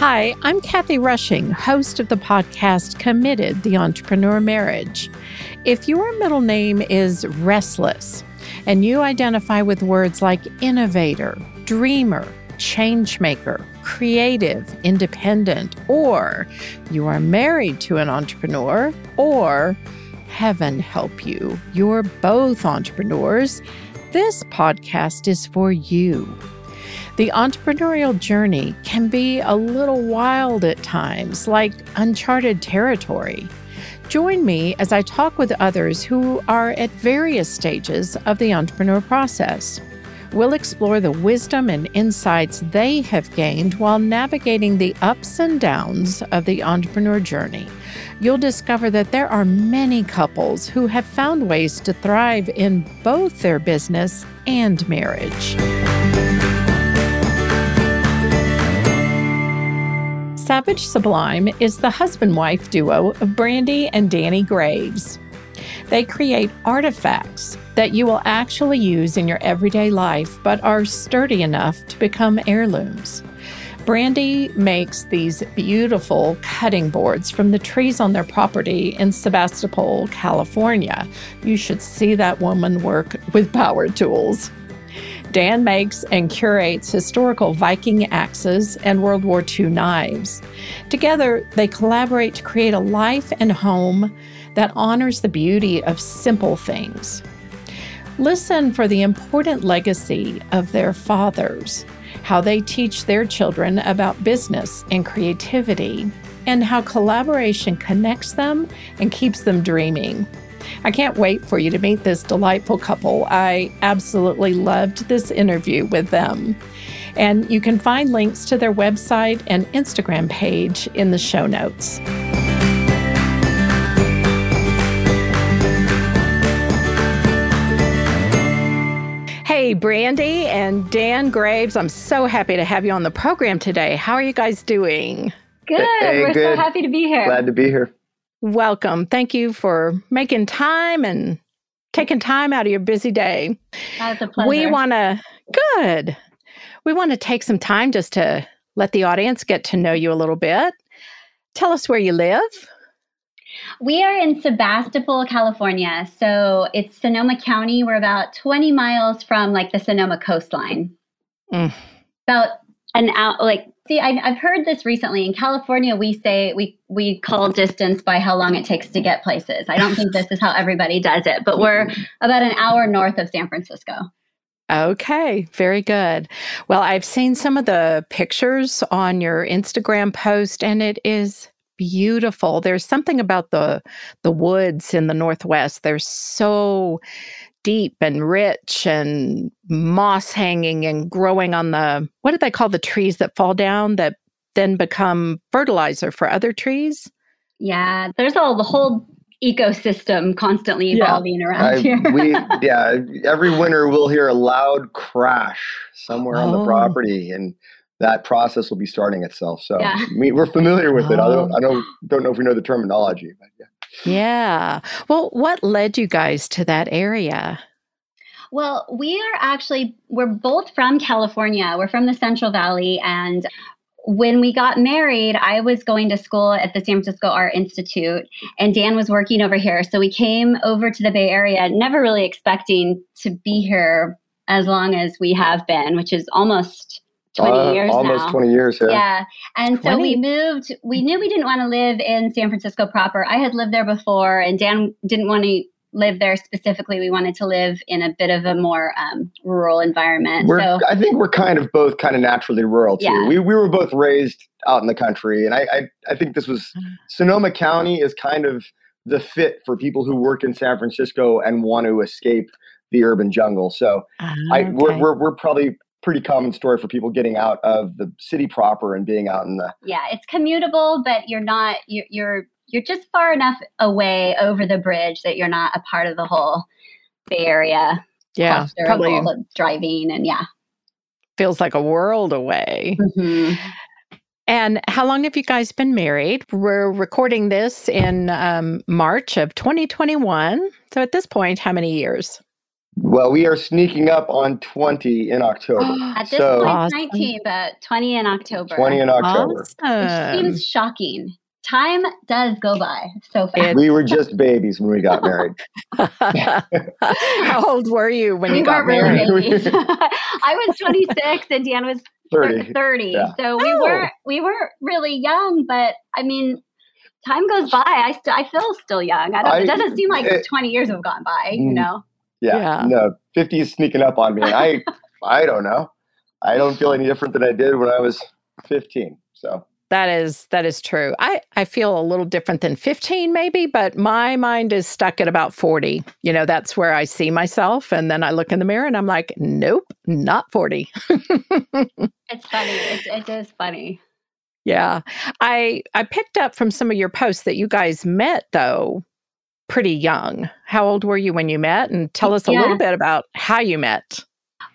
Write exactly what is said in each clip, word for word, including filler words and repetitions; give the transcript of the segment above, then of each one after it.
Hi, I'm Kathy Rushing, host of the podcast Committed: The Entrepreneur Marriage. If your middle name is Restless and you identify with words like innovator, dreamer, changemaker, creative, independent, or you are married to an entrepreneur, or heaven help you, you're both entrepreneurs, this podcast is for you. The entrepreneurial journey can be a little wild at times, like uncharted territory. Join me as I talk with others who are at various stages of the entrepreneur process. We'll explore the wisdom and insights they have gained while navigating the ups and downs of the entrepreneur journey. You'll discover that there are many couples who have found ways to thrive in both their business and marriage. Savage Sublime is the husband-wife duo of Brandi and Danny Graves. They create artifacts that you will actually use in your everyday life, but are sturdy enough to become heirlooms. Brandi makes these beautiful cutting boards from the trees on their property in Sebastopol, California. You should see that woman work with power tools. Dan makes and curates historical Viking axes and World War Two knives. Together, they collaborate to create a life and home that honors the beauty of simple things. Listen for the important legacy of their fathers, how they teach their children about business and creativity, and how collaboration connects them and keeps them dreaming. I can't wait for you to meet this delightful couple. I absolutely loved this interview with them. And you can find links to their website and Instagram page in the show notes. Hey, Brandi and Dan Graves, I'm so happy to have you on the program today. How are you guys doing? Good. Hey, We're good. So happy to be here. Glad to be here. Welcome. Thank you for making time and taking time out of your busy day. That's a pleasure. We want to, good. We want to take some time just to let the audience get to know you a little bit. Tell us where you live. We are in Sebastopol, California. So it's Sonoma County. We're about twenty miles from like the Sonoma coastline. Mm. About an hour, like, See, I, I've heard this recently. In California, we say we we call distance by how long it takes to get places. I don't think this is how everybody does it, but we're about an hour north of San Francisco. Okay, very good. Well, I've seen some of the pictures on your Instagram post, and it is beautiful. There's something about the the woods in the Northwest. They're so deep and rich and moss hanging and growing on the, what do they call the trees that fall down that then become fertilizer for other trees? Yeah, there's all the whole ecosystem constantly evolving yeah. around I, here. we, yeah, every winter we'll hear a loud crash somewhere oh. on the property, and that process will be starting itself. So yeah. we, we're familiar with oh. it. I don't, I don't, don't know if we know the terminology, but yeah. Yeah. Well, what led you guys to that area? Well, we are actually, we're both from California. We're from the Central Valley. And when we got married, I was going to school at the San Francisco Art Institute, and Dan was working over here. So we came over to the Bay Area, never really expecting to be here as long as we have been, which is almost twenty years uh, almost now. twenty years, yeah. Yeah, and so we moved, we knew we didn't want to live in San Francisco proper. I had lived there before, and Dan didn't want to live there specifically. We wanted to live in a bit of a more um, rural environment. We're, so I think we're kind of both kind of naturally rural, too. Yeah. We we were both raised out in the country, and I, I, I think this was, Sonoma County is kind of the fit for people who work in San Francisco and want to escape the urban jungle. So uh, I okay. we're, we're we're probably... pretty common story for people getting out of the city proper and being out in the... Yeah, it's commutable, but you're not, you're, you're, you're just far enough away over the bridge that you're not a part of the whole Bay Area. Yeah, probably. All the driving and yeah. Feels like a world away. Mm-hmm. And how long have you guys been married? We're recording this in um, March of twenty twenty-one. So at this point, how many years? Well, we are sneaking up on twenty in October. At this so, point, awesome. nineteen, but twenty in October. twenty in October. Awesome. Which seems shocking. Time does go by so fast. We were just babies when we got married. How old were you when we you got married? Really babies. I was twenty-six and Dan was thirty. thirty. Yeah. So we oh. were we were really young, but I mean, time goes by. I st- I feel still young. I don't, I, it doesn't seem like it, twenty years have gone by. You know. Yeah, yeah. No, fifty is sneaking up on me. I I don't know. I don't feel any different than I did when I was fifteen. So. That is that is true. I, I feel a little different than fifteen maybe, but my mind is stuck at about forty. You know, that's where I see myself. And then I look in the mirror and I'm like, nope, not forty. It's funny. It, it is funny. Yeah. I I picked up from some of your posts that you guys met, though, pretty young. How old were you when you met? And tell us a yeah. little bit about how you met.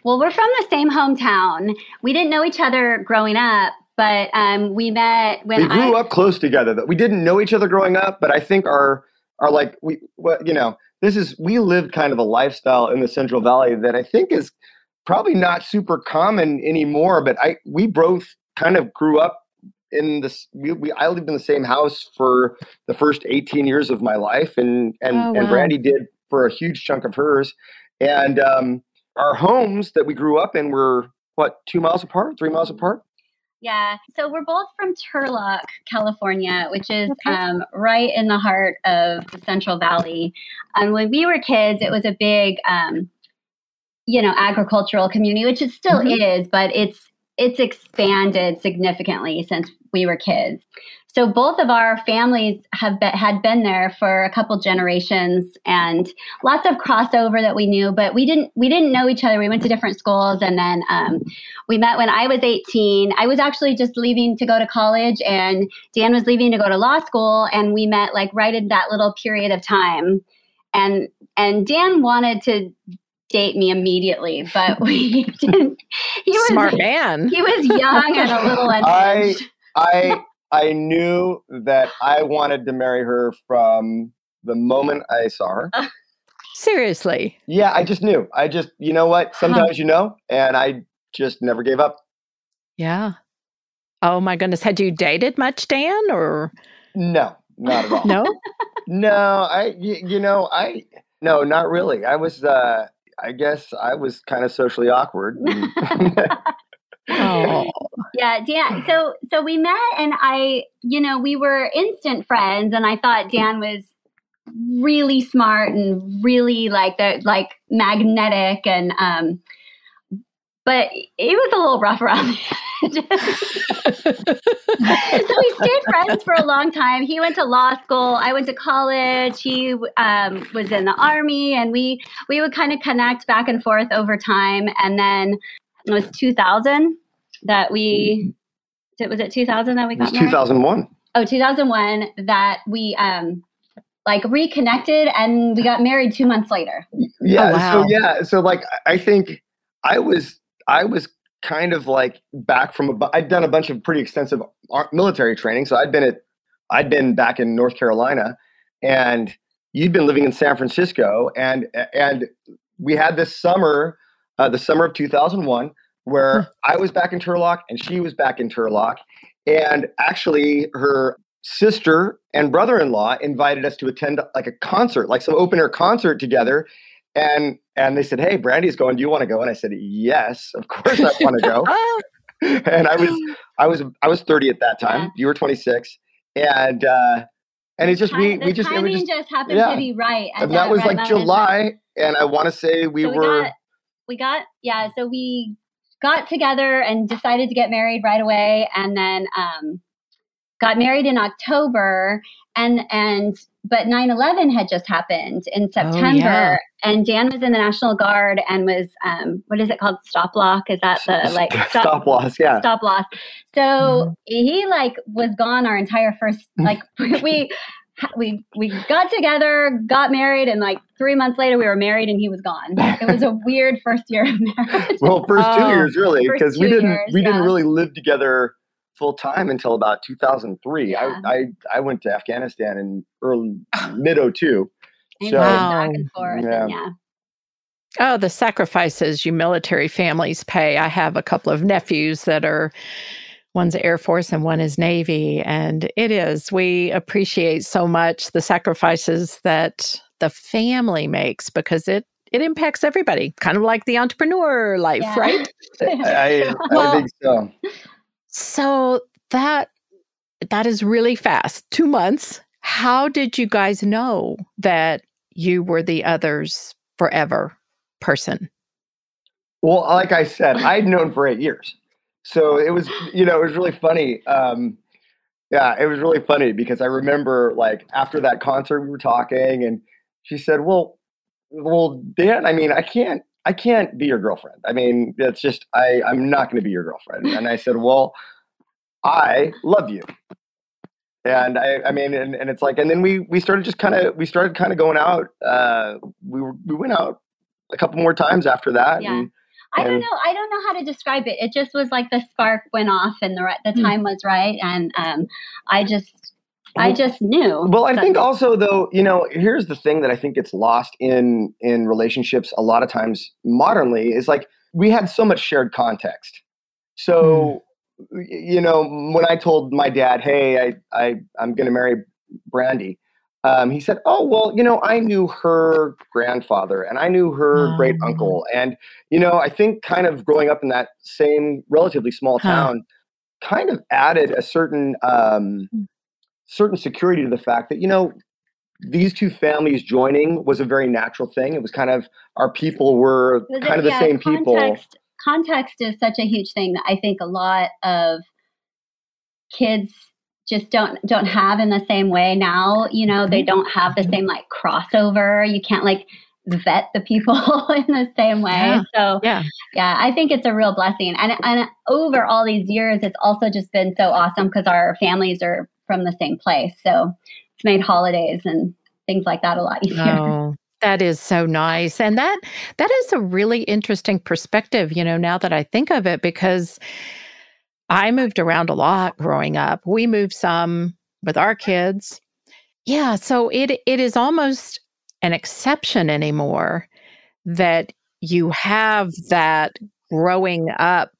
Well, we're from the same hometown. We didn't know each other growing up. But um, we met when we grew I, up close together. Though we didn't know each other growing up, but I think our our like we well, you know this is we lived kind of a lifestyle in the Central Valley that I think is probably not super common anymore. But I we both kind of grew up in this. We, we I lived in the same house for the first eighteen years of my life, and and oh, wow. and Brandi did for a huge chunk of hers. And um, our homes that we grew up in were what two miles apart, three miles apart. Yeah. So we're both from Turlock, California, which is um, right in the heart of the Central Valley. And um, when we were kids, it was a big, um, you know, agricultural community, which it still mm-hmm. is, but it's it's expanded significantly since we were kids. So both of our families have been, had been there for a couple generations, and lots of crossover that we knew, but we didn't we didn't know each other. We went to different schools, and then um, we met when I was eighteen. I was actually just leaving to go to college, and Dan was leaving to go to law school, and we met like right in that little period of time. And and Dan wanted to date me immediately, but we didn't. He was smart man. He was young and a little unhinged. I I I knew that I wanted to marry her from the moment I saw her. Uh, seriously? Yeah, I just knew. I just you know what? Sometimes huh. you know, and I just never gave up. Yeah. Oh my goodness. Had you dated much, Dan? Or no, not at all. No, no. I you, you know I no, not really. I was. Uh, I guess I was kind of socially awkward. oh. Yeah, Dan. So, so we met, and I, you know, we were instant friends, and I thought Dan was really smart and really like the like magnetic, and um, but he was a little rough around the edges. So we stayed friends for a long time. He went to law school. I went to college. He um, was in the Army, and we we would kind of connect back and forth over time. And then it was two thousand that we was it two thousand that we got married? It was two thousand one. Oh, two thousand one that we um, like reconnected, and we got married two months later. Yeah. Oh, wow. So yeah. So like I think I was I was. kind of like back from a, I'd done a bunch of pretty extensive military training. So I'd been at, I'd been back in North Carolina, and you'd been living in San Francisco. And, and we had this summer, uh, the summer of two thousand one, where I was back in Turlock and she was back in Turlock. And actually her sister and brother-in-law invited us to attend like a concert, like some open air concert together. And and they said, "Hey, Brandi's going. Do you want to go?" And I said, "Yes, of course I want to go." And I was I was I was thirty at that time. Yeah. You were twenty-six, and uh, and it just Time, we we just timing it just, just happened yeah. to be right, and that, that was right like July. And I want to say we so were we got, we got yeah. So we got together and decided to get married right away, and then um, got married in October. And and but nine eleven had just happened in September, oh, yeah. and Dan was in the National Guard and was um, what is it called? Stop loss? Is that the like stop, stop loss? Yeah, stop loss. So mm-hmm. he like was gone our entire first like we we we got together, got married, and like three months later we were married and he was gone. It was a weird first year of marriage. Well, first oh, two years really, because we didn't years, we yeah. didn't really live together full time until about two thousand three. Yeah. I, I I went to Afghanistan in early mid oh two. So, wow. Back and forth, yeah. And yeah. Oh, the sacrifices you military families pay. I have a couple of nephews that are, one's Air Force and one is Navy. And it is, we appreciate so much the sacrifices that the family makes because it it impacts everybody, kind of like the entrepreneur life, yeah. right? I, I well, think so. So that that is really fast, two months. How did you guys know that you were the other's forever person? Well, like I said, I'd known for eight years. So it was, you know, it was really funny. Um, yeah, it was really funny because I remember like after that concert, we were talking and she said, well, well, Dan, I mean, I can't, I can't be your girlfriend. I mean, that's just, I, I'm not going to be your girlfriend. And I said, well, I love you. And I, I mean, and, and it's like, and then we, we started just kind of, we started kind of going out. Uh, we were, we went out a couple more times after that. Yeah. And, I don't know. I don't know how to describe it. It just was like the spark went off and the right, the time was right. And um, I just, I just knew. Well, I think also though, you know, here's the thing that I think gets lost in, in relationships a lot of times modernly is like, we had so much shared context. So, mm. you know, when I told my dad, hey, I, I, I'm going to marry Brandi. Um, he said, oh, well, you know, I knew her grandfather and I knew her wow. great uncle. And, you know, I think kind of growing up in that same relatively small huh. town kind of added a certain um, certain security to the fact that, you know, these two families joining was a very natural thing. It was kind of our people were was kind it, of the yeah, same context, people. Context is such a huge thing that I think a lot of kids just don't don't have in the same way now, you know, they don't have the same like crossover. You can't like vet the people in the same way. Yeah. So yeah. yeah, I think it's a real blessing. And and over all these years, it's also just been so awesome because our families are from the same place. So it's made holidays and things like that a lot easier. Oh, that is so nice. And that that is a really interesting perspective, you know, now that I think of it, because I moved around a lot growing up. We moved some with our kids. Yeah, so it it is almost an exception anymore that you have that growing up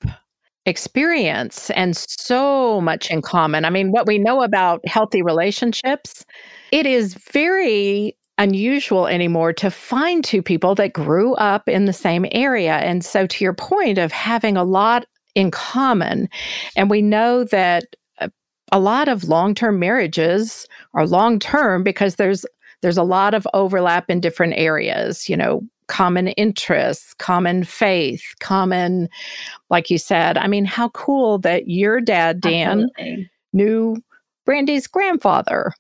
experience and so much in common. I mean, what we know about healthy relationships, it is very unusual anymore to find two people that grew up in the same area. And so to your point of having a lot in common. And we know that a lot of long-term marriages are long-term because there's there's a lot of overlap in different areas, you know, common interests, common faith, common, like you said, I mean, how cool that your dad, Dan, Absolutely. Knew Brandi's grandfather.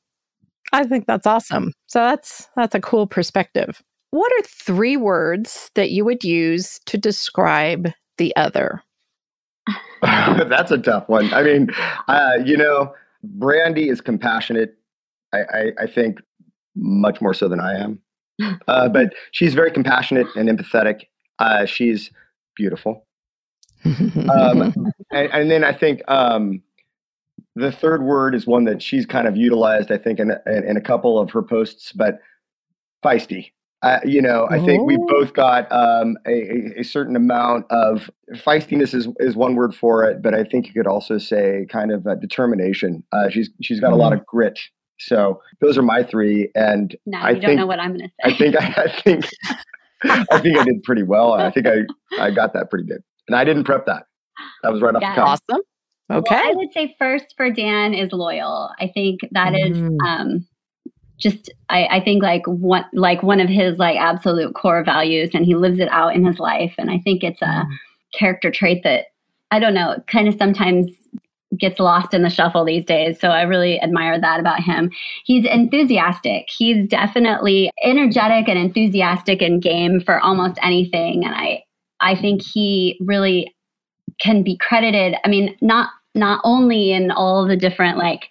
I think that's awesome. So that's that's a cool perspective. What are three words that you would use to describe the other? That's a tough one. I mean, uh, you know, Brandi is compassionate. I, I, I think much more so than I am, uh, but she's very compassionate and empathetic. Uh, she's beautiful. Um, and, and then I think um, the third word is one that she's kind of utilized, I think, in, in, in a couple of her posts, but feisty. Uh, you know, I think we both got um, a, a certain amount of feistiness is, is one word for it, but I think you could also say kind of uh, determination. Uh, she's she's got a lot of grit. So those are my three. And no, I you think, don't know what I'm going to say. I think I, I think I think I did pretty well. I think I, I got that pretty good, and I didn't prep that. That was right off yeah. the cuff. Awesome. Okay. Well, I would say first for Dan is loyal. I think that is. Mm. Um, Just, I, I think like one, like one of his like absolute core values, and he lives it out in his life. And I think it's a character trait that, I don't know, kind of sometimes gets lost in the shuffle these days. So I really admire that about him. He's enthusiastic. He's definitely energetic and enthusiastic and game for almost anything. And I, I think he really can be credited. I mean, not, not only in all the different like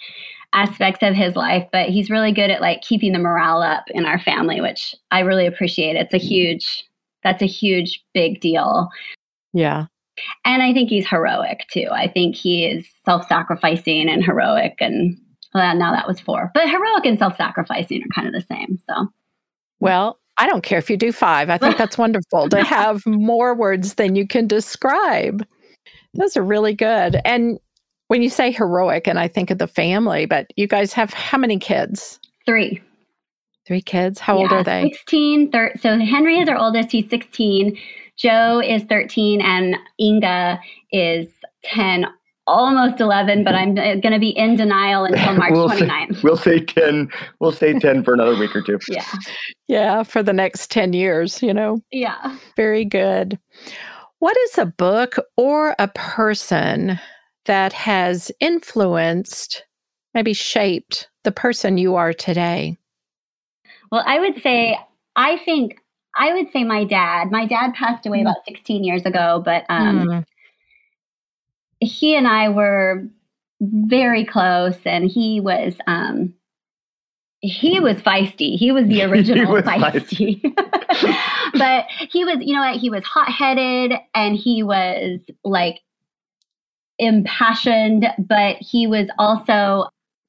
aspects of his life, but he's really good at like keeping the morale up in our family, which I really appreciate. It's a huge, that's a huge, big deal. Yeah. And I think he's heroic too. I think he is self-sacrificing and heroic, and well, now that was four, but heroic and self-sacrificing are kind of the same. So, well, I don't care if you do five. I think that's wonderful to have more words than you can describe. Those are really good. And when you say heroic, and I think of the family, but you guys have how many kids? Three. Three kids? How yeah, old are they? sixteen. Thir- so Henry is our oldest. He's sixteen. Joe is thirteen. And Inga is ten, almost eleven, but I'm going to be in denial until March we'll twenty-ninth. Say, we'll say ten. We'll say ten for another week or two. Yeah. Yeah, for the next ten years, you know? Yeah. Very good. What is a book or a person that has influenced, maybe shaped, the person you are today? Well, I would say, I think, I would say my dad. My dad passed away about sixteen years ago, but um, mm. he and I were very close, and he was, um, he was feisty. He was the original was feisty. feisty. But he was, you know what, he was hot-headed, and he was, like, impassioned, but he was also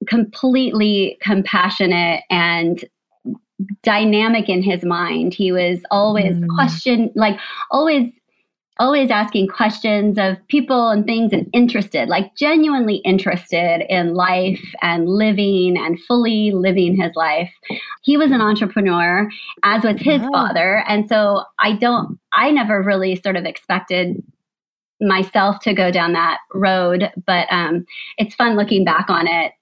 completely compassionate and dynamic in his mind. He was always mm. question, like always, always asking questions of people and things, and interested, like genuinely interested in life and living and fully living his life. He was an entrepreneur, as was his oh. father. And so I don't, I never really sort of expected myself to go down that road, but um, it's fun looking back on it,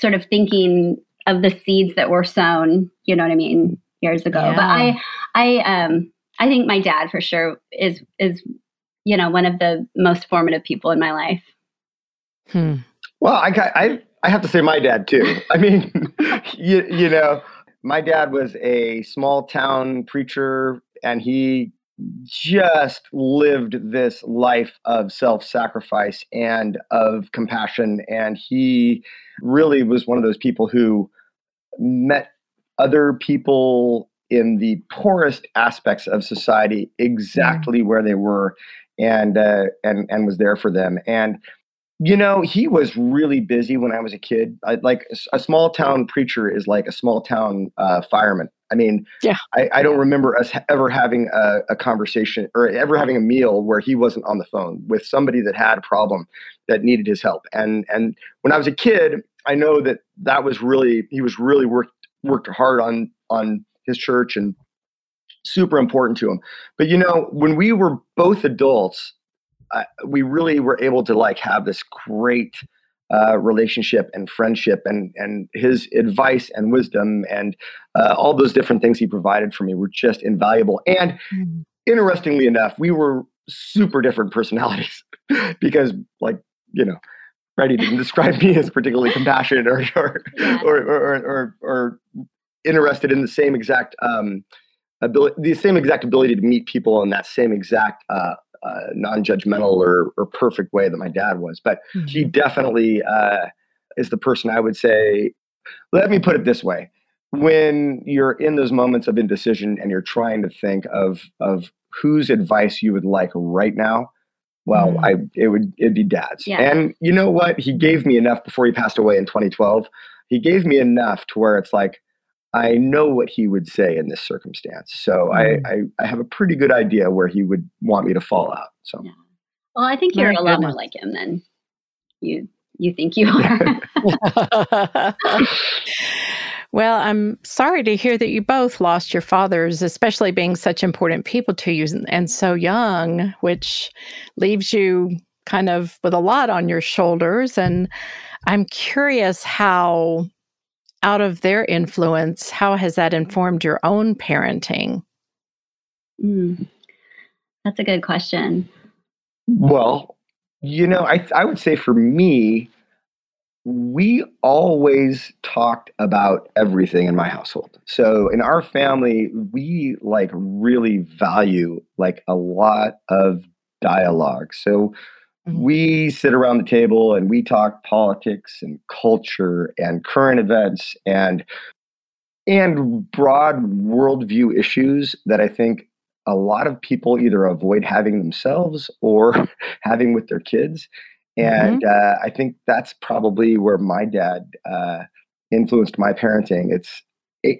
sort of thinking of the seeds that were sown, you know what I mean, years ago. Yeah. But I, I, um, I think my dad for sure is, is, you know, one of the most formative people in my life. Hmm. Well, I, I, I have to say my dad too. I mean, you, you know, my dad was a small town preacher, and he just lived this life of self-sacrifice and of compassion. And he really was one of those people who met other people in the poorest aspects of society exactly where they were, and uh, and and was there for them. And, you know, he was really busy when I was a kid. I, like a small town preacher is like a small town uh, fireman. I mean, yeah. I, I don't remember us ever having a, a conversation or ever having a meal where he wasn't on the phone with somebody that had a problem that needed his help. And and when I was a kid, I know that that was really, he was really worked worked hard on on his church, and super important to him. But, you know, when we were both adults, uh, we really were able to like have this great Uh, relationship and friendship, and and his advice and wisdom and uh, all those different things he provided for me were just invaluable. And interestingly enough, we were super different personalities because, like, you know, Brandi didn't describe me as particularly compassionate or or, yeah. or, or, or or interested in the same exact um, ability, the same exact ability to meet people in that same exact uh, Uh, non-judgmental or, or perfect way that my dad was. But mm-hmm. he definitely uh, is the person I would say, let me put it this way. When you're in those moments of indecision and you're trying to think of of whose advice you would like right now, well, mm-hmm. I it would it'd be dad's. Yeah. And you know what? He gave me enough before he passed away in twenty twelve. He gave me enough to where it's like, I know what he would say in this circumstance. So mm-hmm. I, I, I have a pretty good idea where he would want me to fall out. So, yeah. Well, I think you're My a lot goodness. more like him than you, you think you are. Well, I'm sorry to hear that you both lost your fathers, especially being such important people to you and so young, which leaves you kind of with a lot on your shoulders. And I'm curious how, out of their influence, how has that informed your own parenting? Mm, that's a good question. Well, you know, I, I would say for me, we always talked about everything in my household. So in our family, we like really value like a lot of dialogue. So we sit around the table and we talk politics and culture and current events and and broad worldview issues that I think a lot of people either avoid having themselves or having with their kids. And mm-hmm. uh, I think that's probably where my dad uh, influenced my parenting. It's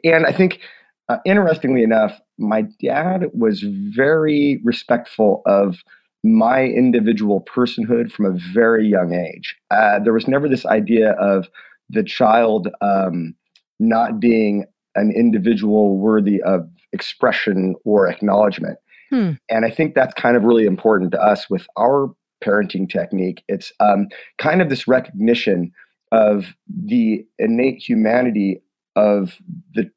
and I think Uh, interestingly enough, my dad was very respectful of my individual personhood from a very young age. Uh, there was never this idea of the child um, not being an individual worthy of expression or acknowledgement. Hmm. And I think that's kind of really important to us with our parenting technique. It's um, kind of this recognition of the innate humanity of the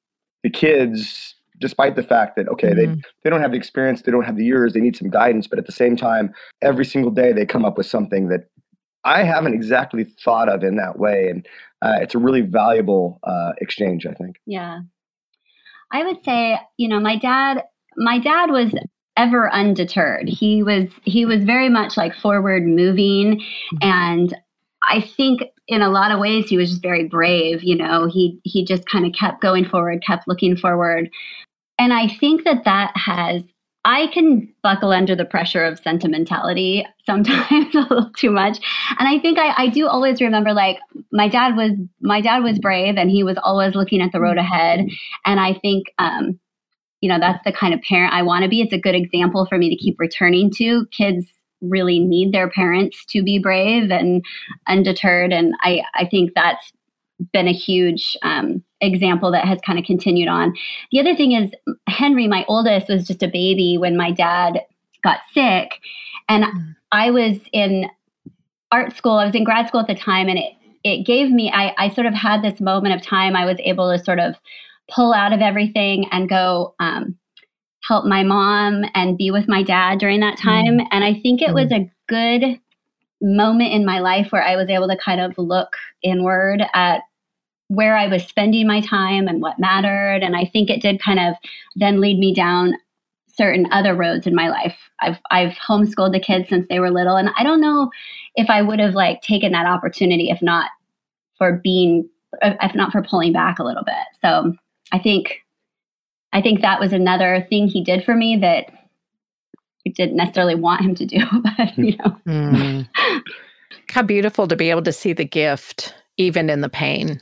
the kids, despite the fact that, okay, mm-hmm. they, they don't have the experience, they don't have the years, they need some guidance. But at the same time, every single day they come up with something that I haven't exactly thought of in that way. And uh, it's a really valuable uh, exchange, I think. Yeah. I would say, you know, my dad, my dad was ever undeterred. He was, he was very much like forward moving. Mm-hmm. And I think in a lot of ways, he was just very brave. You know, he, he just kind of kept going forward, kept looking forward. And I think that that has, I can buckle under the pressure of sentimentality sometimes a little too much. And I think I, I do always remember, like, my dad was, my dad was brave, and he was always looking at the road ahead. And I think, um, you know, that's the kind of parent I want to be. It's a good example for me to keep returning to. Kids really need their parents to be brave and undeterred. And I, I think that's been a huge um, example that has kind of continued on. The other thing is, Henry, my oldest, was just a baby when my dad got sick. And I was in art school. I was in grad school at the time. And it, it gave me, I, I sort of had this moment of time. I was able to sort of pull out of everything and go, um, help my mom and be with my dad during that time. Mm. And I think it mm. was a good moment in my life where I was able to kind of look inward at where I was spending my time and what mattered. And I think it did kind of then lead me down certain other roads in my life. I've, I've homeschooled the kids since they were little. And I don't know if I would have like taken that opportunity, if not for being, if not for pulling back a little bit. So I think, I think that was another thing he did for me that I didn't necessarily want him to do, but, you know. Mm. How beautiful to be able to see the gift, even in the pain.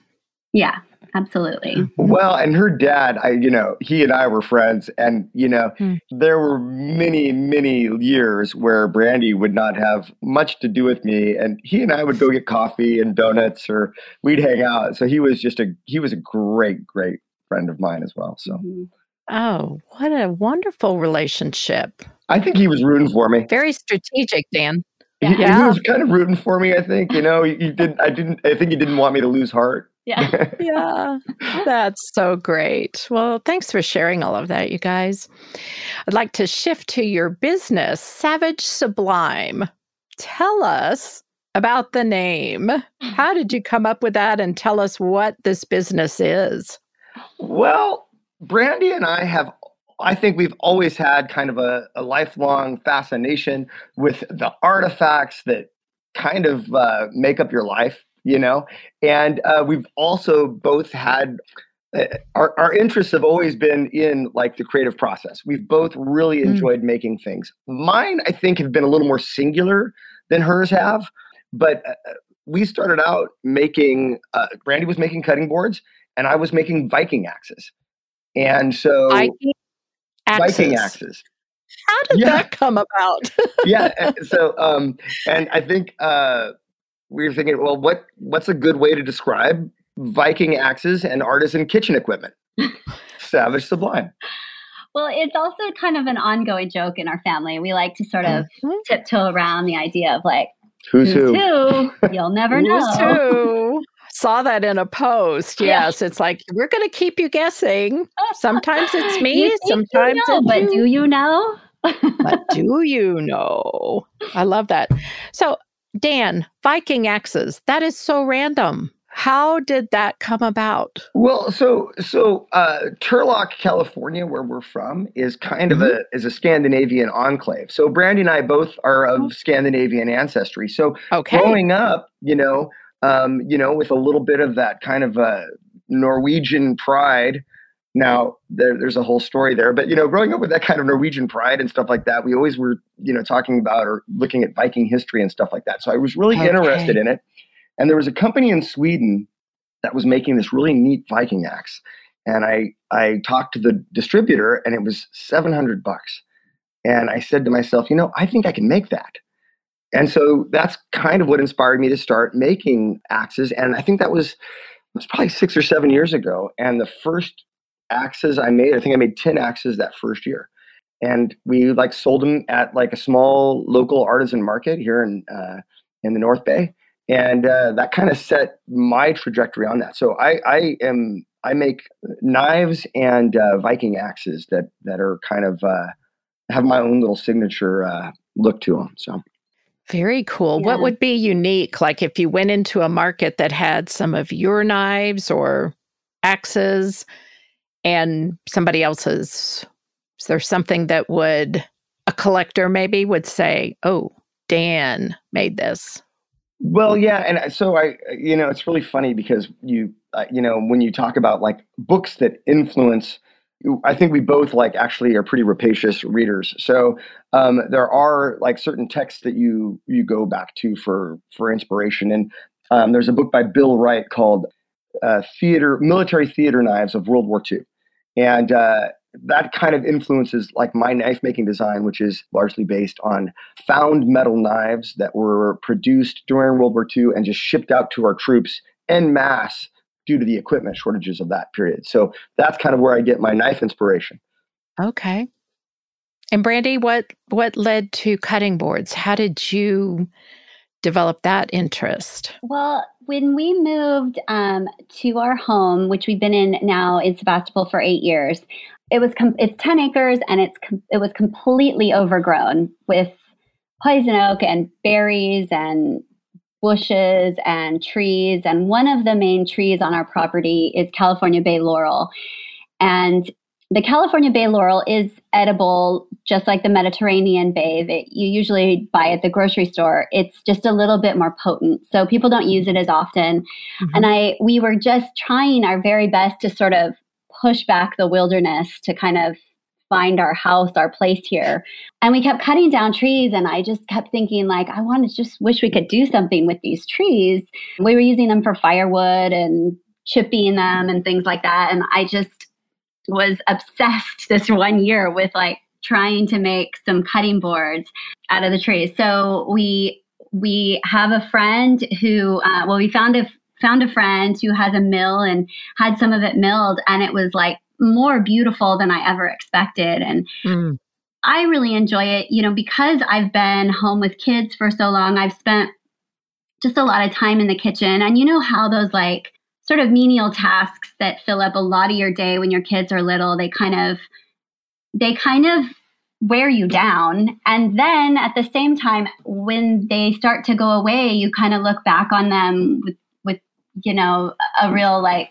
Yeah, absolutely. Well, and her dad, I, you know, he and I were friends, and, you know, mm. there were many, many years where Brandi would not have much to do with me, and he and I would go get coffee and donuts, or we'd hang out. So he was just a, he was a great, great friend of mine as well, so. Mm-hmm. Oh, what a wonderful relationship. I think he was rooting for me. Very strategic, Dan. Yeah. He, yeah. he was kind of rooting for me, I think. You know, he, he did, I didn't, I think he didn't want me to lose heart. Yeah. yeah. That's so great. Well, thanks for sharing all of that, you guys. I'd like to shift to your business, Savage Sublime. Tell us about the name. How did you come up with that, and tell us what this business is? Well, Brandi and I have, I think we've always had kind of a, a lifelong fascination with the artifacts that kind of uh, make up your life, you know, and uh, we've also both had, uh, our, our interests have always been in like the creative process. We've both really enjoyed mm. making things. Mine, I think, have been a little more singular than hers have, but uh, we started out making, uh, Brandi was making cutting boards, and I was making Viking axes. And so Viking axes. Viking axes. How did yeah. that come about? yeah. And so, um, and I think uh, we were thinking, well, what what's a good way to describe Viking axes and artisan kitchen equipment? Savage Sublime. Well, it's also kind of an ongoing joke in our family. We like to sort of mm-hmm. tiptoe around the idea of like, who's, who's who? who? You'll never know. Who's who? Saw that in a post. Yes. Yeah. It's like, we're going to keep you guessing. Sometimes it's me. Sometimes you know, it's But you. do you know? But do you know? I love that. So, Dan, Viking axes, that is so random. How did that come about? Well, so so uh, Turlock, California, where we're from, is kind mm-hmm. of a is a Scandinavian enclave. So Brandi and I both are of oh. Scandinavian ancestry. So okay. growing up, you know, Um, you know, with a little bit of that kind of uh, Norwegian pride. Now, there, there's a whole story there, but, you know, growing up with that kind of Norwegian pride and stuff like that, we always were, you know, talking about or looking at Viking history and stuff like that. So I was really okay. interested in it. And there was a company in Sweden that was making this really neat Viking axe. And I, I talked to the distributor, and it was seven hundred bucks. And I said to myself, you know, I think I can make that. And so that's kind of what inspired me to start making axes. And I think that was, it was probably six or seven years ago. And the first axes I made, I think I made ten axes that first year. And we like sold them at like a small local artisan market here in uh, in the North Bay. And uh, that kind of set my trajectory on that. So I, I am I make knives and uh, Viking axes that that are kind of uh, have my own little signature uh, look to them. So very cool. Yeah. What would be unique, like if you went into a market that had some of your knives or axes and somebody else's? Is there something that would a collector maybe would say, "Oh, Dan made this"? Well, yeah, and so I, you know, it's really funny because you, uh, you know, when you talk about like books that influence, I think we both like actually are pretty rapacious readers. So um, there are like certain texts that you you go back to for for inspiration, and um, there's a book by Bill Wright called uh, Theater, Military Theater Knives of World War Two, and uh, that kind of influences like my knife making design, which is largely based on found metal knives that were produced during World War Two and just shipped out to our troops en masse due to the equipment shortages of that period. So that's kind of where I get my knife inspiration. Okay. And Brandi, what what led to cutting boards? How did you develop that interest? Well, when we moved um, to our home, which we've been in now in Sebastopol for eight years, It was com- it's ten acres, and it's com- it was completely overgrown with poison oak and berries and bushes and trees. And one of the main trees on our property is California Bay Laurel. And the California Bay Laurel is edible, just like the Mediterranean bay that you usually buy at the grocery store. It's just a little bit more potent, so people don't use it as often. Mm-hmm. And I we were just trying our very best to sort of push back the wilderness to kind of find our house, our place here. And we kept cutting down trees. And I just kept thinking, like, I want to just wish we could do something with these trees. We were using them for firewood and chipping them and things like that. And I just was obsessed this one year with like trying to make some cutting boards out of the trees. So we, we have a friend who, uh, well, we found a found a friend who has a mill and had some of it milled, and it was like more beautiful than I ever expected. And mm. I really enjoy it, you know, because I've been home with kids for so long. I've spent just a lot of time in the kitchen, and you know how those like sort of menial tasks that fill up a lot of your day when your kids are little, they kind of, they kind of wear you down. And then at the same time, when they start to go away, you kind of look back on them with, you know, a real like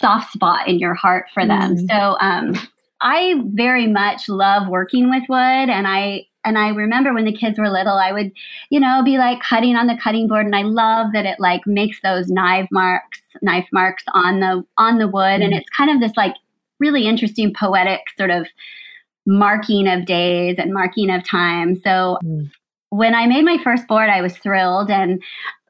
soft spot in your heart for them. Mm-hmm. So um, I very much love working with wood. And I, and I remember when the kids were little, I would, you know, be like cutting on the cutting board. And I love that it like makes those knife marks, knife marks on the, on the wood. Mm-hmm. And it's kind of this like really interesting poetic sort of marking of days and marking of time. So mm-hmm. when I made my first board, I was thrilled. And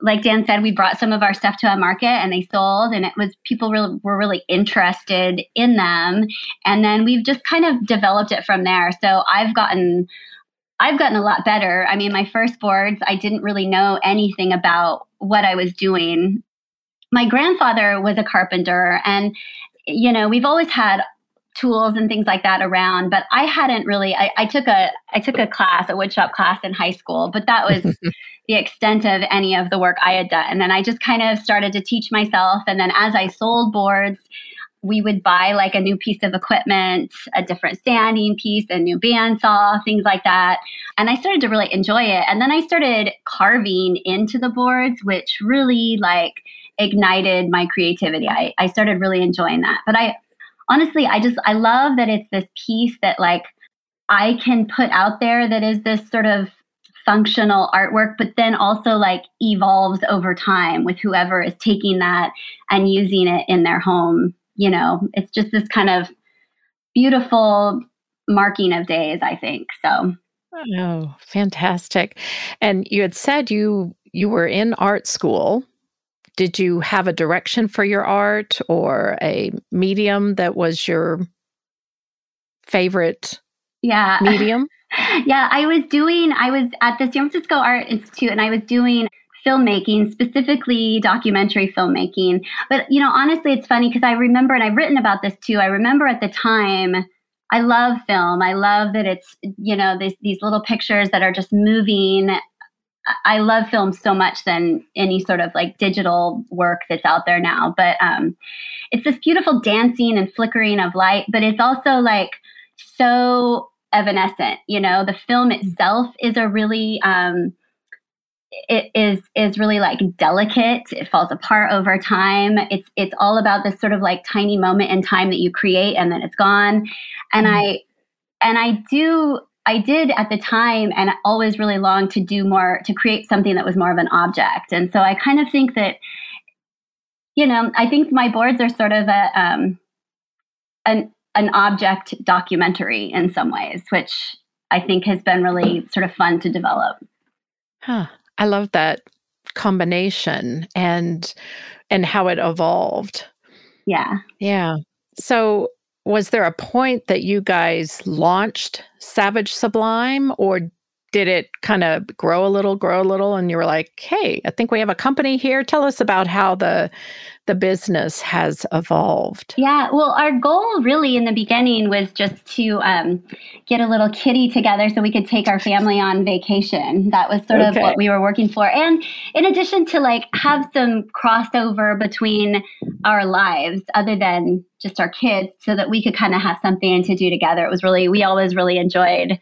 like Dan said, we brought some of our stuff to a market and they sold, and it was people really, were really interested in them. And then we've just kind of developed it from there. So I've gotten, I've gotten a lot better. I mean, my first boards, I didn't really know anything about what I was doing. My grandfather was a carpenter, and, you know, we've always had tools and things like that around, but I hadn't really, I, I took a, I took a class, a woodshop class in high school, but that was the extent of any of the work I had done. And then I just kind of started to teach myself. And then as I sold boards, we would buy like a new piece of equipment, a different standing piece, a new bandsaw, things like that. And I started to really enjoy it. And then I started carving into the boards, which really like ignited my creativity. I, I started really enjoying that. But I, Honestly, I just, I love that it's this piece that like I can put out there that is this sort of functional artwork, but then also like evolves over time with whoever is taking that and using it in their home. You know, it's just this kind of beautiful marking of days, I think. So. Oh, fantastic. And you had said you, you were in art school. Did you have a direction for your art or a medium that was your favorite yeah. medium? Yeah, I was doing, I was at the San Francisco Art Institute and I was doing filmmaking, specifically documentary filmmaking. But, you know, honestly, it's funny because I remember, and I've written about this too, I remember at the time, I love film. I love that it's, you know, these, these little pictures that are just moving. I love film so much than any sort of like digital work that's out there now. But um, it's this beautiful dancing and flickering of light, but it's also like so evanescent, you know, the film itself is a really, um, it is, is really like delicate. It falls apart over time. It's, it's all about this sort of like tiny moment in time that you create and then it's gone. And mm-hmm. I, and I do, I did at the time and always really longed to do more, to create something that was more of an object. And so I kind of think that, you know, I think my boards are sort of a, um, an, an object documentary in some ways, which I think has been really sort of fun to develop. Huh. I love that combination and, and how it evolved. Yeah. Yeah. So was there a point that you guys launched Savage Sublime, or did it kind of grow a little, grow a little, and you were like, hey, I think we have a company here. Tell us about how the the business has evolved. Yeah, well, our goal really in the beginning was just to um, get a little kitty together so we could take our family on vacation. That was sort okay. of what we were working for. And in addition to like have some crossover between our lives other than just our kids so that we could kind of have something to do together. It was really, we always really enjoyed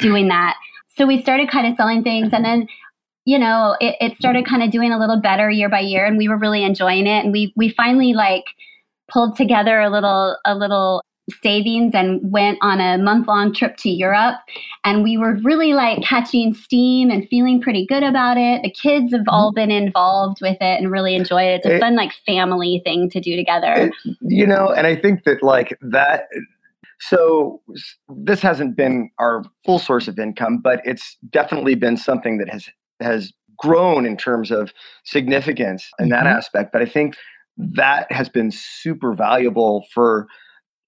doing that. So we started kind of selling things and then you know, it, it started kind of doing a little better year by year and we were really enjoying it. And we, we finally like pulled together a little, a little savings and went on a month long trip to Europe. And we were really like catching steam and feeling pretty good about it. The kids have all been involved with it and really enjoyed it. It's a it, fun, like family thing to do together. It, you know, and I think that like that, so this hasn't been our full source of income, but it's definitely been something that has has grown in terms of significance in that mm-hmm. aspect. But I think that has been super valuable for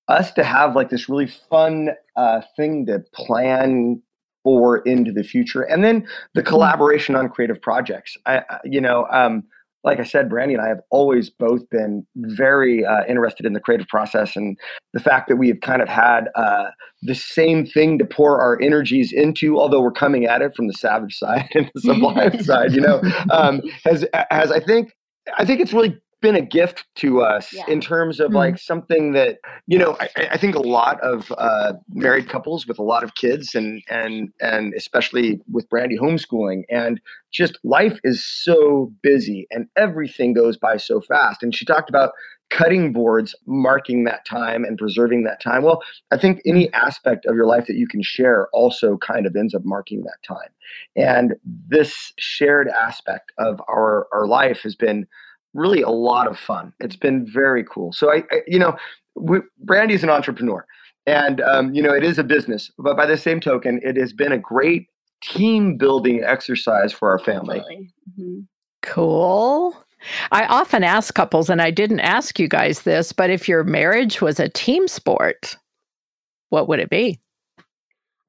us to have like this really fun uh, thing to plan for into the future. And then the collaboration mm-hmm. on creative projects. I, you know, um, like I said, Brandi and I have always both been very uh, interested in the creative process and the fact that we have kind of had uh, the same thing to pour our energies into, although we're coming at it from the savage side and the sublime side, you know, um, has, has I think, I think it's really been a gift to us yeah. in terms of mm-hmm. like something that, you know, I, I think a lot of uh, married couples with a lot of kids and, and, and especially with Brandi homeschooling and just life is so busy and everything goes by so fast. And she talked about cutting boards, marking that time and preserving that time. Well, I think any aspect of your life that you can share also kind of ends up marking that time. And this shared aspect of our, our life has been really a lot of fun. It's been very cool. So I, I you know, we, Brandi is an entrepreneur and, um, you know, it is a business, but by the same token, it has been a great team building exercise for our family. Mm-hmm. Cool. I often ask couples, and I didn't ask you guys this, but if your marriage was a team sport, what would it be?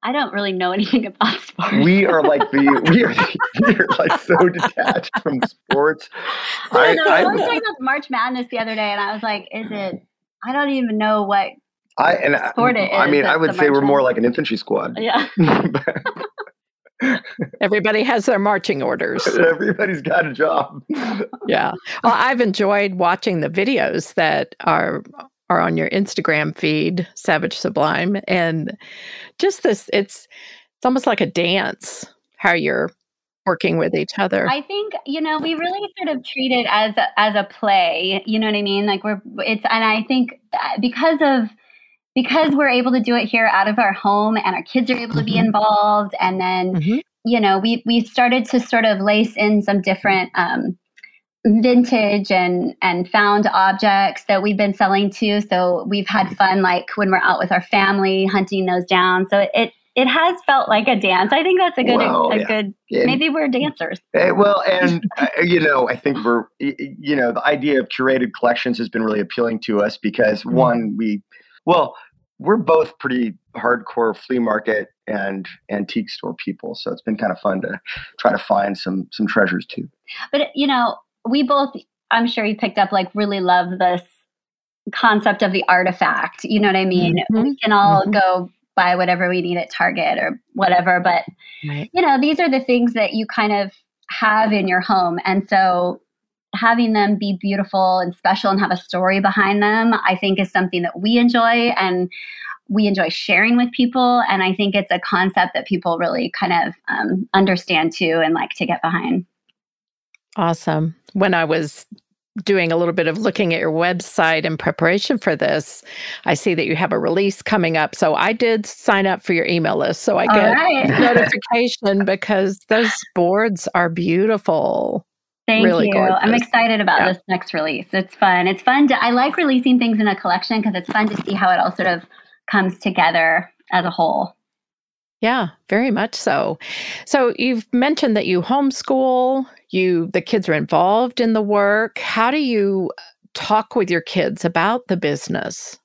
I don't really know anything about sports. We are like the we are, the, we are like so detached from sports. No, I, no, I, I was I, talking about March Madness the other day, and I was like, "Is it? I don't even know what I and sport I, it is." I mean, I would say March we're Madness. More like an infantry squad. Yeah. Everybody has their marching orders. Everybody's got a job. Yeah. Well, I've enjoyed watching the videos that are. are on your Instagram feed, Savage Sublime, and just this, it's it's almost like a dance, how you're working with each other. I think, you know, we really sort of treat it as a, as a play, you know what I mean? Like we're, it's, and I think because of, because we're able to do it here out of our home and our kids are able to be involved. And then, mm-hmm. you know, we, we've started to sort of lace in some different, um, vintage and and found objects that we've been selling too. So we've had fun, like when we're out with our family, hunting those down. So it it has felt like a dance. I think that's a good, well, a, a yeah. good, and, maybe we're dancers. Well, and uh, you know, I think we're, you know, the idea of curated collections has been really appealing to us because one, we, well, we're both pretty hardcore flea market and antique store people. So it's been kind of fun to try to find some, some treasures too. But you know, we both, I'm sure you picked up, like, really love this concept of the artifact. You know what I mean? Mm-hmm. We can all mm-hmm. go buy whatever we need at Target or whatever. But, right. you know, these are the things that you kind of have in your home. And so having them be beautiful and special and have a story behind them, I think, is something that we enjoy and we enjoy sharing with people. And I think it's a concept that people really kind of um, understand too and like to get behind. Awesome. When I was doing a little bit of looking at your website in preparation for this, I see that you have a release coming up. So I did sign up for your email list. So I All get right. notification because those boards are beautiful. Thank really you. Gorgeous. I'm excited about yeah. this next release. It's fun. It's fun. To, I like releasing things in a collection because it's fun to see how it all sort of comes together as a whole. Yeah, very much so. So you've mentioned that you homeschool, you the kids are involved in the work. How do you talk with your kids about the business?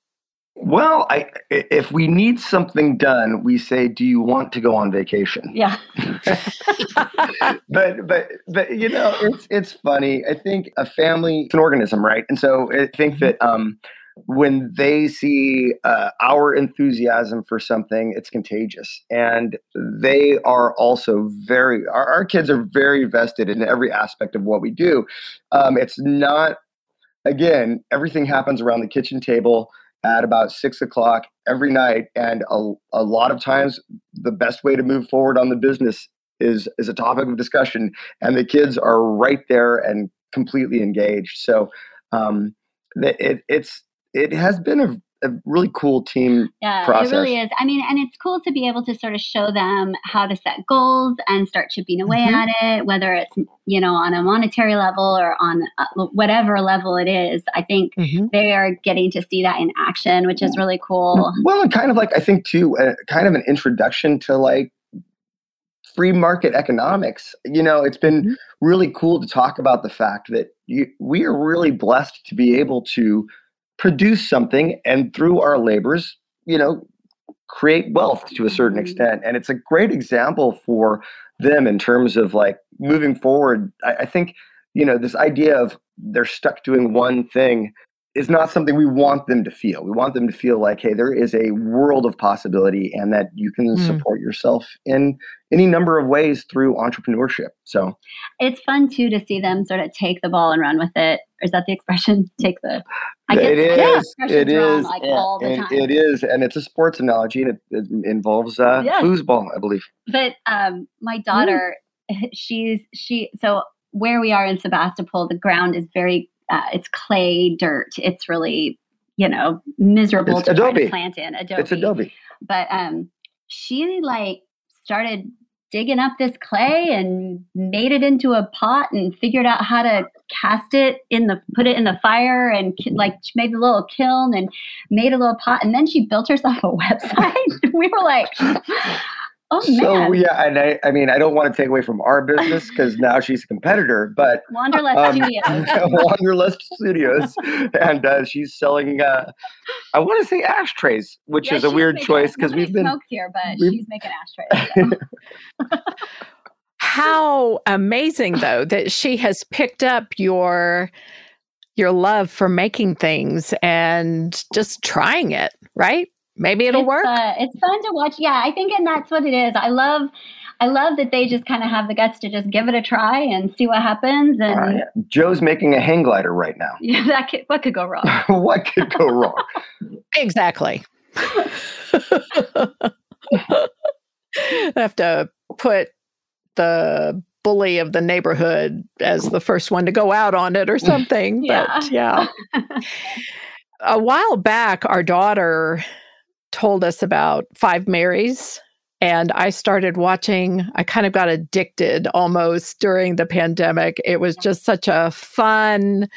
Well, I, if we need something done, we say, do you want to go on vacation? Yeah. but, but, but, you know, it's, it's funny. I think a family, it's an organism, right? And so I think that, um, when they see uh, our enthusiasm for something, it's contagious. And they are also very, our, our kids are very vested in every aspect of what we do. Um, it's not, again, everything happens around the kitchen table at about six o'clock every night. And a, a lot of times the best way to move forward on the business is, is a topic of discussion. And the kids are right there and completely engaged. So um, it, it's, It has been a, a really cool team yeah, process. It really is. I mean, and it's cool to be able to sort of show them how to set goals and start chipping away mm-hmm. at it, whether it's, you know, on a monetary level or on whatever level it is. I think mm-hmm. they are getting to see that in action, which is really cool. Well, and kind of like, I think too, uh, kind of an introduction to like free market economics. You know, it's been mm-hmm. really cool to talk about the fact that you, we are really blessed to be able to produce something and through our labors, you know, create wealth to a certain extent. And it's a great example for them in terms of like moving forward. I, I think, you know, this idea of they're stuck doing one thing is not something we want them to feel. We want them to feel like, hey, there is a world of possibility and that you can mm. support yourself in any number of ways through entrepreneurship. So it's fun too to see them sort of take the ball and run with it. Or is that the expression? Take the I guess, it is. Yeah, it is. Like yeah, all the time. It is, and it's a sports analogy, and it, it involves uh, yes. foosball, I believe. But um, my daughter, mm. she's she. So where we are in Sebastopol, the ground is very. Uh, it's clay dirt. It's really, you know, miserable it's to adobe. Try to plant in adobe. It's adobe. But um, she like started digging up this clay and made it into a pot and figured out how to cast it in the, put it in the fire and like made a little kiln and made a little pot. And then she built herself a website. We were like, oh man. So yeah. And I, I mean, I don't want to take away from our business because now she's a competitor, but Wanderlust um, Studios, Wanderlust Studios. And uh, she's selling, uh, I want to say ashtrays, which yeah, is a weird choice because we've been smoked here, but she's making ashtrays. So. How amazing, though, that she has picked up your your love for making things and just trying it, right? Maybe it'll it's, work. Uh, it's fun to watch. Yeah, I think, and that's what it is. I love, I love that they just kind of have the guts to just give it a try and see what happens. And uh, yeah. Joe's making a hang glider right now. Yeah, that could, what could go wrong? What could go wrong? Exactly. I have to put the bully of the neighborhood as the first one to go out on it or something. yeah. But yeah. A while back, our daughter told us about Five Marys, and I started watching. I kind of got addicted almost during the pandemic. It was just such a fun,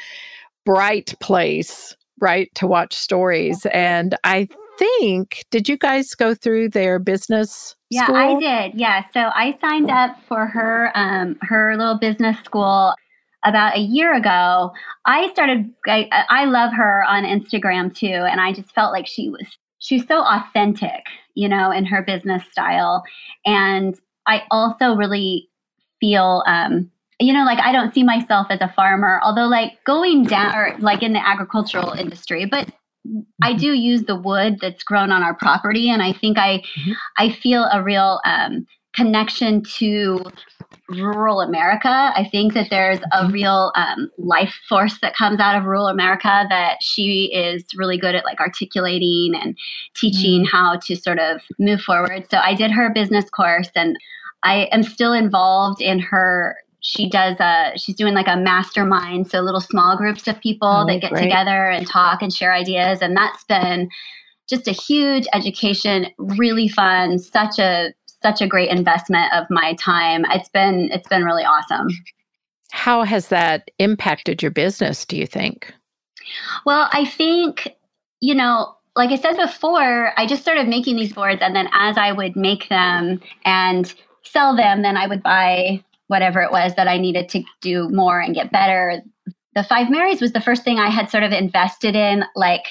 bright place, right, to watch stories. And I think, did you guys go through their business yeah, school? Yeah, I did. Yeah. So I signed up for her, um, her little business school about a year ago. I started, I, I love her on Instagram too. And I just felt like she was, she's so authentic, you know, in her business style. And I also really feel, um, you know, like I don't see myself as a farmer, although like going down or like in the agricultural industry, but I do use the wood that's grown on our property. And I think I, mm-hmm. I feel a real um, connection to rural America. I think that there's a real um, life force that comes out of rural America that she is really good at like articulating and teaching mm-hmm. how to sort of move forward. So I did her business course and I am still involved in her. She does a, she's doing like a mastermind. So little small groups of people oh, that get great. together and talk and share ideas. And that's been just a huge education, really fun, such a, such a great investment of my time. It's been, it's been really awesome. How has that impacted your business, do you think? Well, I think, you know, like I said before, I just started making these boards and then as I would make them and sell them, then I would buy whatever it was that I needed to do more and get better. The Five Marys was the first thing I had sort of invested in, like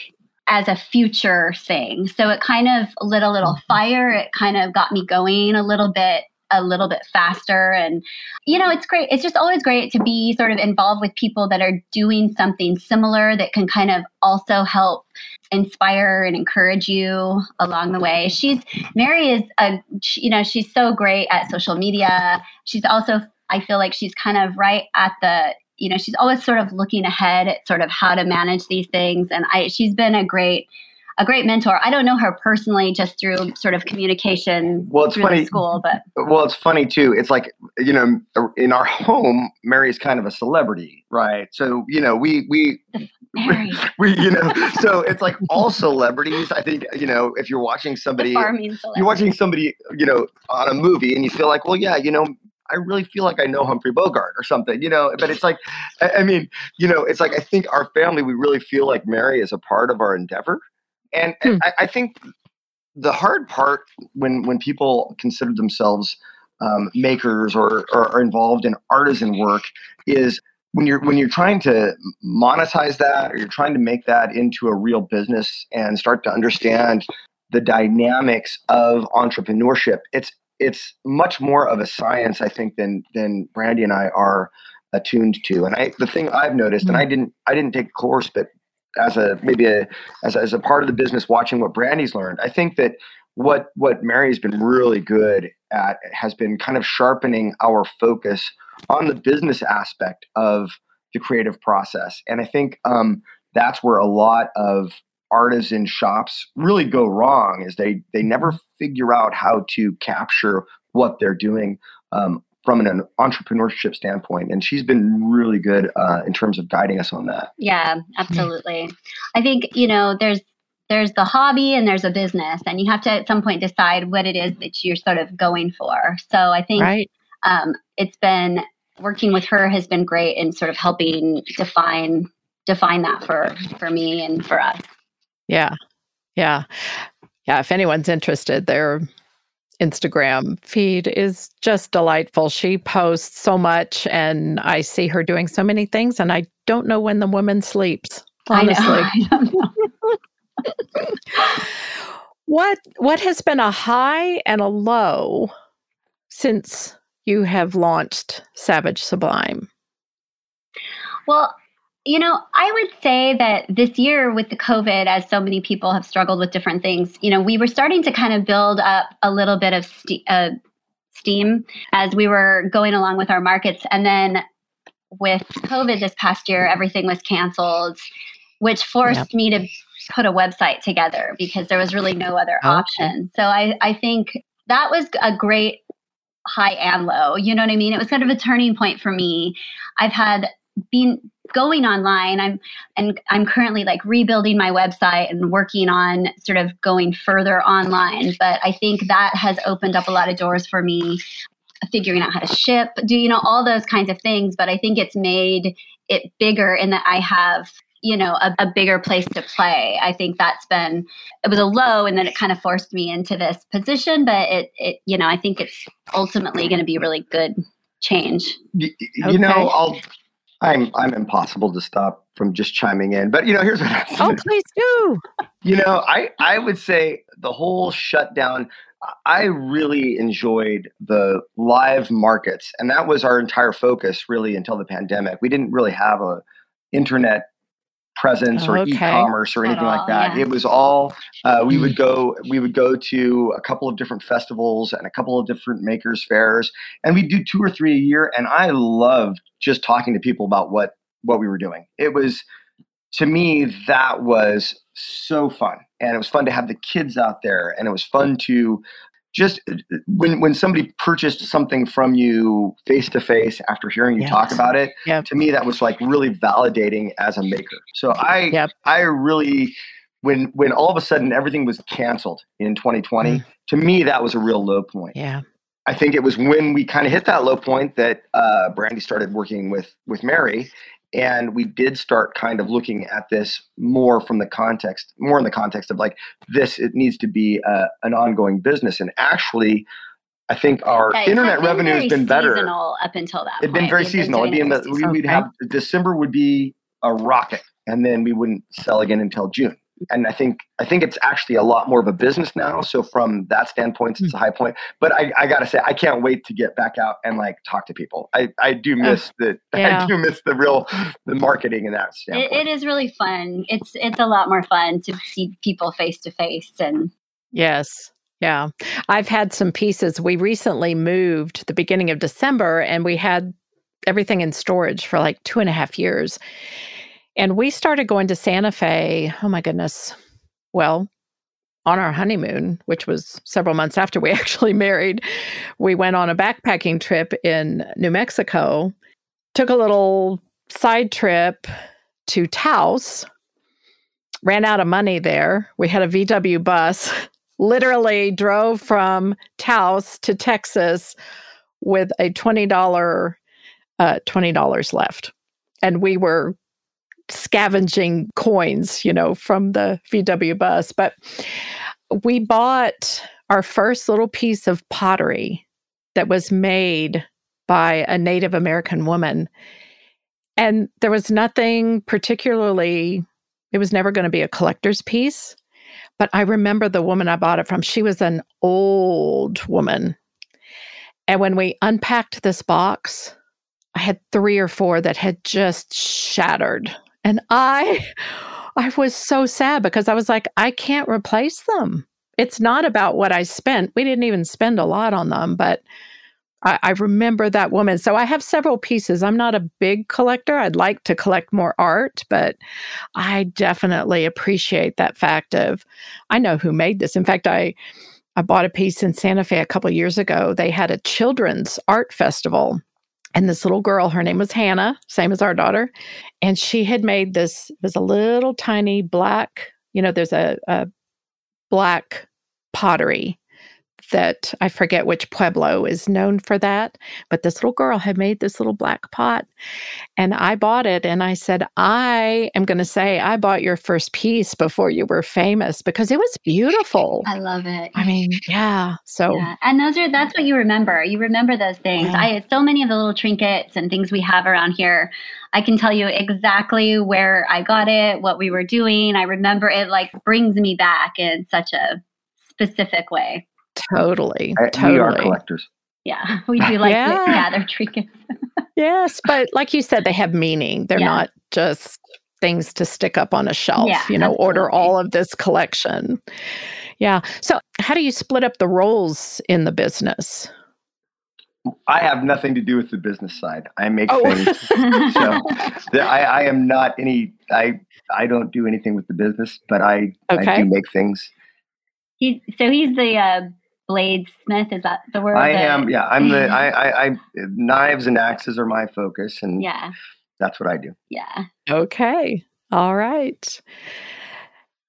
as a future thing. So it kind of lit a little fire. It kind of got me going a little bit, a little bit faster. And, you know, it's great. It's just always great to be sort of involved with people that are doing something similar that can kind of also help inspire and encourage you along the way. She's, Mary is, a, you know, she's so great at social media. She's also, I feel like she's kind of right at the, you know, she's always sort of looking ahead at sort of how to manage these things. And I, she's been a great, a great mentor. I don't know her personally, just through sort of communication well, it's through funny, the school, but. Well, it's funny too. It's like, you know, in our home, Mary's kind of a celebrity, right? So, you know, we, we, Mary. We, you know, so it's like all celebrities. I think, you know, if you're watching somebody, you're watching somebody, you know, on a movie and you feel like, well, yeah, you know, I really feel like I know Humphrey Bogart or something, you know, but it's like, I mean, you know, it's like, I think our family, we really feel like Mary is a part of our endeavor. And hmm. I, I think the hard part when, when people consider themselves um, makers or, or are involved in artisan work is when you're, when you're trying to monetize that, or you're trying to make that into a real business and start to understand the dynamics of entrepreneurship, it's, It's much more of a science, I think, than than Brandi and I are attuned to. And I, the thing I've noticed, and I didn't, I didn't take a course, but as a maybe a as a, as a part of the business, watching what Brandi's learned, I think that what what Mary's been really good at has been kind of sharpening our focus on the business aspect of the creative process. And I think um, that's where a lot of artisan shops really go wrong is they they never figure out how to capture what they're doing um, from an, an entrepreneurship standpoint. And she's been really good uh, in terms of guiding us on that. Yeah, absolutely. I think, you know, there's there's the hobby and there's a business and you have to at some point decide what it is that you're sort of going for. So I think right. um, it's been working with her has been great in sort of helping define define that for, for me and for us. Yeah. Yeah. Yeah. If anyone's interested, their Instagram feed is just delightful. She posts so much and I see her doing so many things and I don't know when the woman sleeps, honestly. I know. I don't know. What, what has been a high and a low since you have launched Savage Sublime? Well, you know, I would say that this year with the COVID, as so many people have struggled with different things, you know, we were starting to kind of build up a little bit of ste- uh, steam as we were going along with our markets. And then with COVID this past year, everything was canceled, which forced yeah. me to put a website together because there was really no other okay. option. So I, I think that was a great high and low. You know what I mean? It was kind of a turning point for me. I've had been... going online. I'm, and I'm currently like rebuilding my website and working on sort of going further online. But I think that has opened up a lot of doors for me, figuring out how to ship, do, you know, all those kinds of things. But I think it's made it bigger in that I have, you know, a, a bigger place to play. I think that's been, it was a low, and then it kind of forced me into this position, but it, it you know, I think it's ultimately going to be really good change. You, you okay. know, I'll, I'm, I'm impossible to stop from just chiming in, but you know, here's what I was gonna, oh, please do. You know, I, I would say the whole shutdown, I really enjoyed the live markets, and that was our entire focus really until the pandemic. We didn't really have a internet presence oh, or okay. e-commerce or At anything all, like that. Yeah. It was all uh, we would go. We would go to a couple of different festivals and a couple of different makers fairs, and we do two or three a year. And I loved just talking to people about what what we were doing. It was, to me, that was so fun. And it was fun to have the kids out there. And it was fun to just, when when somebody purchased something from you face-to-face after hearing you yes. talk about it, yep. to me, that was like really validating as a maker. So I yep. I really, when when all of a sudden everything was canceled in twenty twenty, mm. to me, that was a real low point. Yeah. I think it was when we kind of hit that low point that uh, Brandi started working with with Mary. And we did start kind of looking at this more from the context, more in the context of like this, it needs to be a, an ongoing business. And actually, I think our okay, internet revenue has been better. Seasonal up until that It'd point. been very We've seasonal. Been It'd be in the, seasonal. We'd okay. have, December would be a rocket, and then we wouldn't sell again until June. And I think I think it's actually a lot more of a business now. So from that standpoint, it's a high point. But I, I gotta say, I can't wait to get back out and like talk to people. I, I do miss the yeah. I do miss the real the marketing and that standpoint. It, it is really fun. It's it's a lot more fun to see people face to face and yes. Yeah. I've had some pieces. We recently moved the beginning of December, and we had everything in storage for like two and a half years. And we started going to Santa Fe, oh my goodness, well, on our honeymoon, which was several months after we actually married. We went on a backpacking trip in New Mexico, took a little side trip to Taos, ran out of money there. We had a V W bus, literally drove from Taos to Texas with a twenty dollars uh, twenty dollars left. And we were scavenging coins, you know, from the V W bus. But we bought our first little piece of pottery that was made by a Native American woman. And there was nothing particularly, it was never going to be a collector's piece. But I remember the woman I bought it from, she was an old woman. And when we unpacked this box, I had three or four that had just shattered. And I I was so sad because I was like, I can't replace them. It's not about what I spent. We didn't even spend a lot on them, but I, I remember that woman. So I have several pieces. I'm not a big collector. I'd like to collect more art, but I definitely appreciate that fact of, I know who made this. In fact, I, I bought a piece in Santa Fe a couple of years ago. They had a children's art festival. And this little girl, her name was Hannah, same as our daughter. And she had made this, it was a little tiny black, you know, there's a, a black pottery that I forget which Pueblo is known for that. But this little girl had made this little black pot. And I bought it and I said, I am going to say I bought your first piece before you were famous because it was beautiful. I love it. I mean, yeah. So, yeah. And those are, that's what you remember. You remember those things. Yeah. I had so many of the little trinkets and things we have around here. I can tell you exactly where I got it, what we were doing. I remember it like brings me back in such a specific way. Totally, I, totally. We are collectors. Yeah, we do like yeah. to gather trinkets. Yes, but like you said, they have meaning. They're yeah. not just things to stick up on a shelf, yeah, you know, absolutely. Order all of this collection. Yeah. So how do you split up the roles in the business? I have nothing to do with the business side. I make oh. things. So the, I, I am not any, I I don't do anything with the business, but I, okay. I do make things. He, so he's the... Uh, bladesmith, is that the word? I am, yeah. I'm the I, I I knives and axes are my focus, and yeah, that's what I do. Yeah. Okay. All right.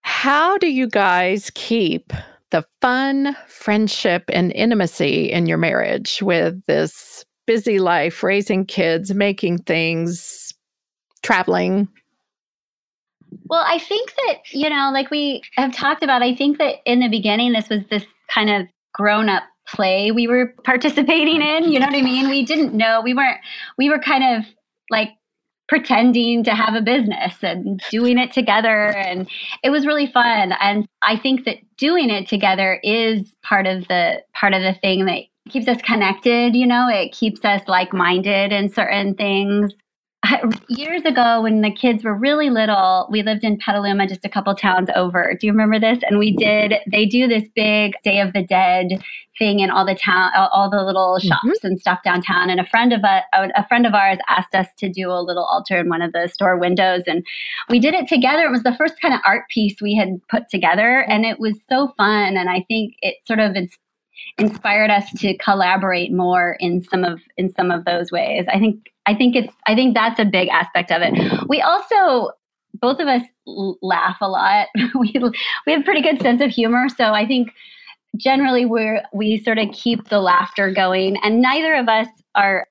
How do you guys keep the fun, friendship, and intimacy in your marriage with this busy life, raising kids, making things, traveling? Well, I think that, you know, like we have talked about, I think that in the beginning, this was this kind of grown-up play we were participating in. You know what I mean? We didn't know. We weren't, we were kind of like pretending to have a business and doing it together. And it was really fun. And I think that doing it together is part of the, part of the thing that keeps us connected. You know, it keeps us like-minded in certain things. Years ago, when the kids were really little, we lived in Petaluma, just a couple towns over. Do you remember this? And we did, they do this big Day of the Dead thing in all the town, all the little shops mm-hmm. and stuff downtown. And a friend of a, a friend of ours asked us to do a little altar in one of the store windows. And we did it together. It was the first kind of art piece we had put together. And it was so fun. And I think it sort of inspired inspired us to collaborate more in some of in some of those ways. I think I think it's I think that's a big aspect of it. We also, both of us laugh a lot. we we have a pretty good sense of humor, so I think generally we we sort of keep the laughter going, and neither of us are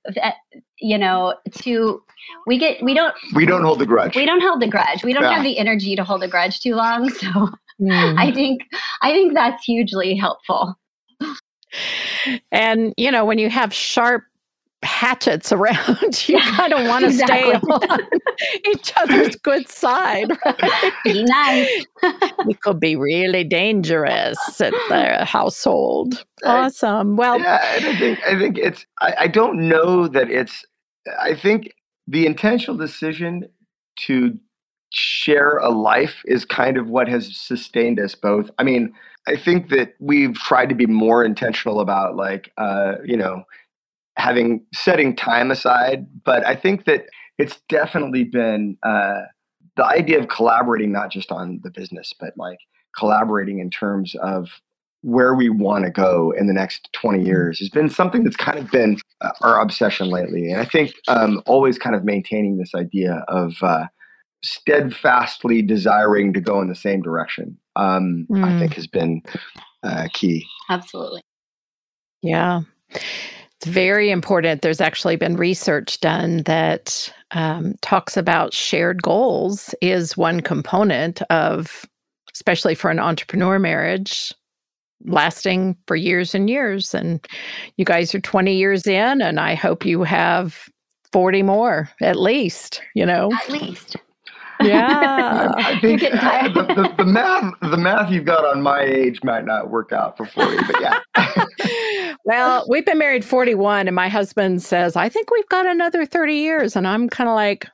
you know too we get we don't we don't hold the grudge. We don't hold the grudge. We don't yeah. have the energy to hold a grudge too long, so mm. I think I think that's hugely helpful. And, you know, when you have sharp hatchets around, you yeah, kind of want to exactly. stay on each other's good side, right? Be nice. It could be really dangerous at the household. Awesome. Well, yeah, I think, I think it's, I, I don't know that it's, I think the intentional decision to share a life is kind of what has sustained us both. I mean, I think that we've tried to be more intentional about like, uh, you know, having setting time aside. But I think that it's definitely been uh, the idea of collaborating, not just on the business, but like collaborating in terms of where we want to go in the next twenty years has been something that's kind of been uh, our obsession lately. And I think um, always kind of maintaining this idea of uh, steadfastly desiring to go in the same direction. Um, mm. I think has been uh, key. Absolutely. Yeah. It's very important. There's actually been research done that um, talks about shared goals is one component of, especially for an entrepreneur marriage, lasting for years and years. And you guys are twenty years in, and I hope you have forty more at least, you know? At least. Yeah, I think You're getting tired. The, the, the math the math you've got on my age might not work out for forty, but yeah. Well, we've been married forty-one, and my husband says, I think we've got another thirty years. And I'm kind of like,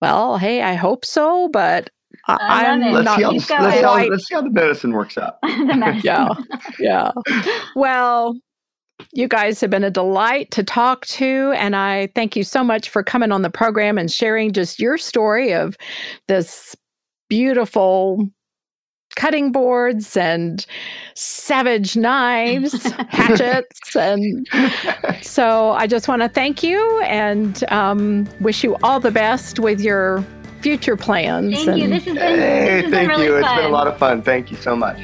well, hey, I hope so, but I I'm it. not. Let's see, how, let's, how, let's see how the medicine works out. The medicine. Yeah, yeah. Well, you guys have been a delight to talk to, and I thank you so much for coming on the program and sharing just your story of this beautiful cutting boards and savage knives, hatchets. And so I just want to thank you and um, wish you all the best with your future plans. Thank and, you. This has been, hey, this has thank been really you. Fun. It's been a lot of fun. Thank you so much.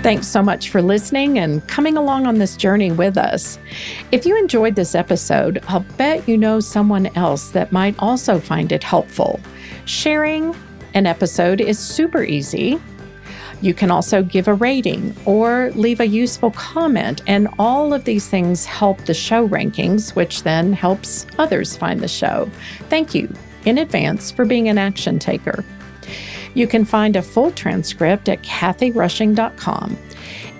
Thanks so much for listening and coming along on this journey with us. If you enjoyed this episode, I'll bet you know someone else that might also find it helpful. Sharing an episode is super easy. You can also give a rating or leave a useful comment, and all of these things help the show rankings, which then helps others find the show. Thank you in advance for being an action taker. You can find a full transcript at kathy rushing dot com.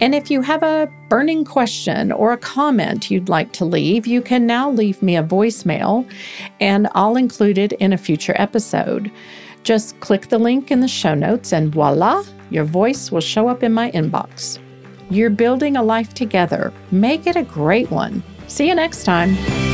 And if you have a burning question or a comment you'd like to leave, you can now leave me a voicemail, and I'll include it in a future episode. Just click the link in the show notes, and voila, your voice will show up in my inbox. You're building a life together. Make it a great one. See you next time.